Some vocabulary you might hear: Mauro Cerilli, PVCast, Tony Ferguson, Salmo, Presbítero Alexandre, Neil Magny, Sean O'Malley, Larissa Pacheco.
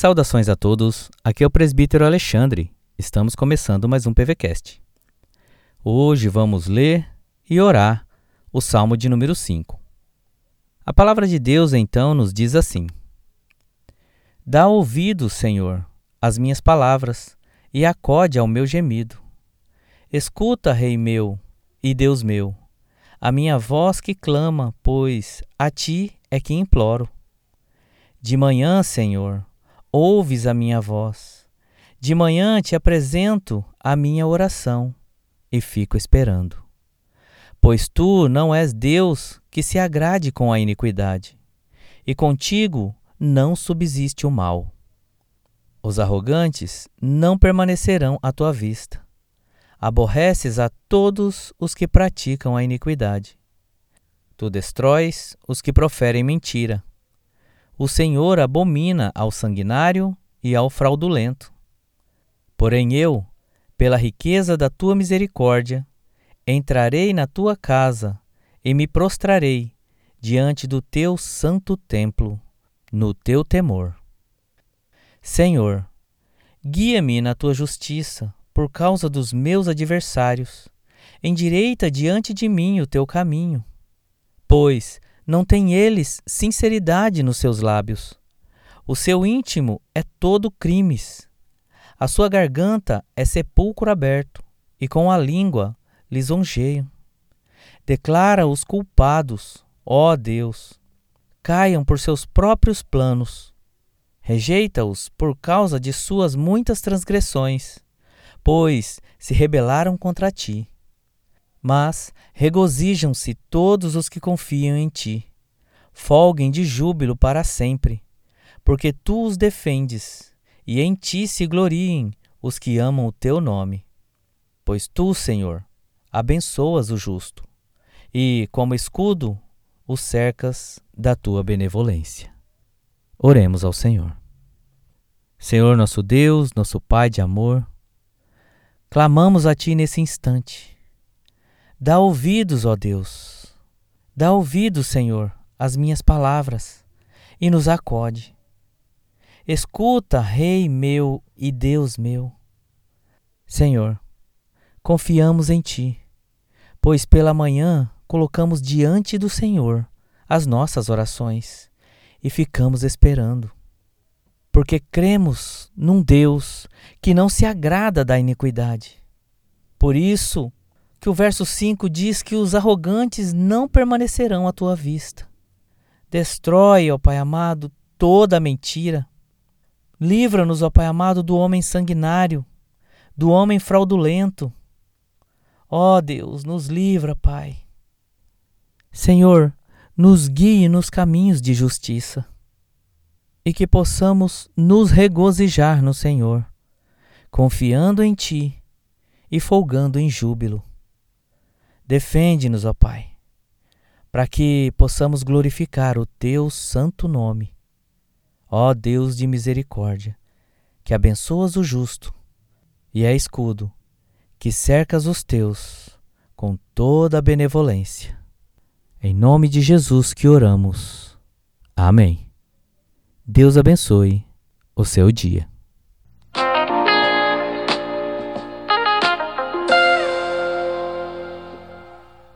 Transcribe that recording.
Saudações a todos, aqui é o Presbítero Alexandre. Estamos começando mais um PVCast. Hoje vamos ler e orar o Salmo de número 5. A palavra de Deus então nos diz assim: Dá ouvido, Senhor, às minhas palavras e acode ao meu gemido. Escuta, Rei meu e Deus meu, a minha voz que clama, pois a Ti é que imploro. De manhã, Senhor, ouves a minha voz. De manhã te apresento a minha oração e fico esperando. Pois Tu não és Deus que se agrade com a iniquidade, e contigo não subsiste o mal. Os arrogantes não permanecerão à Tua vista. Aborreces a todos os que praticam a iniquidade. Tu destróis os que proferem mentira. O Senhor abomina ao sanguinário e ao fraudulento. Porém eu, pela riqueza da Tua misericórdia, entrarei na Tua casa e me prostrarei diante do Teu santo templo, no Teu temor. Senhor, guia-me na Tua justiça por causa dos meus adversários. Endireita diante de mim o Teu caminho, pois não têm eles sinceridade nos seus lábios. O seu íntimo é todo crimes. A sua garganta é sepulcro aberto, e com a língua lisonjeiam. Declara os culpados, ó Deus. Caiam por seus próprios planos. Rejeita-os por causa de suas muitas transgressões, pois se rebelaram contra Ti. Mas regozijam-se todos os que confiam em Ti. Folguem de júbilo para sempre, porque Tu os defendes, e em Ti se gloriem os que amam o Teu nome. Pois Tu, Senhor, abençoas o justo, e, como escudo, o cercas da Tua benevolência. Oremos ao Senhor. Senhor nosso Deus, nosso Pai de amor, clamamos a Ti nesse instante. Dá ouvidos, ó Deus, dá ouvidos, Senhor, às minhas palavras e nos acode. Escuta, Rei meu e Deus meu. Senhor, confiamos em Ti, pois pela manhã colocamos diante do Senhor as nossas orações e ficamos esperando, porque cremos num Deus que não se agrada da iniquidade. Por isso que o verso 5 diz que os arrogantes não permanecerão à Tua vista. Destrói, ó Pai amado, toda a mentira. Livra-nos, ó Pai amado, do homem sanguinário, do homem fraudulento. Ó Deus, nos livra, Pai. Senhor, nos guie nos caminhos de justiça e que possamos nos regozijar no Senhor, confiando em Ti e folgando em júbilo. Defende-nos, ó Pai, para que possamos glorificar o Teu santo nome. Ó Deus de misericórdia, que abençoas o justo e é escudo, que cercas os Teus com toda a benevolência. Em nome de Jesus que oramos. Amém. Deus abençoe o seu dia.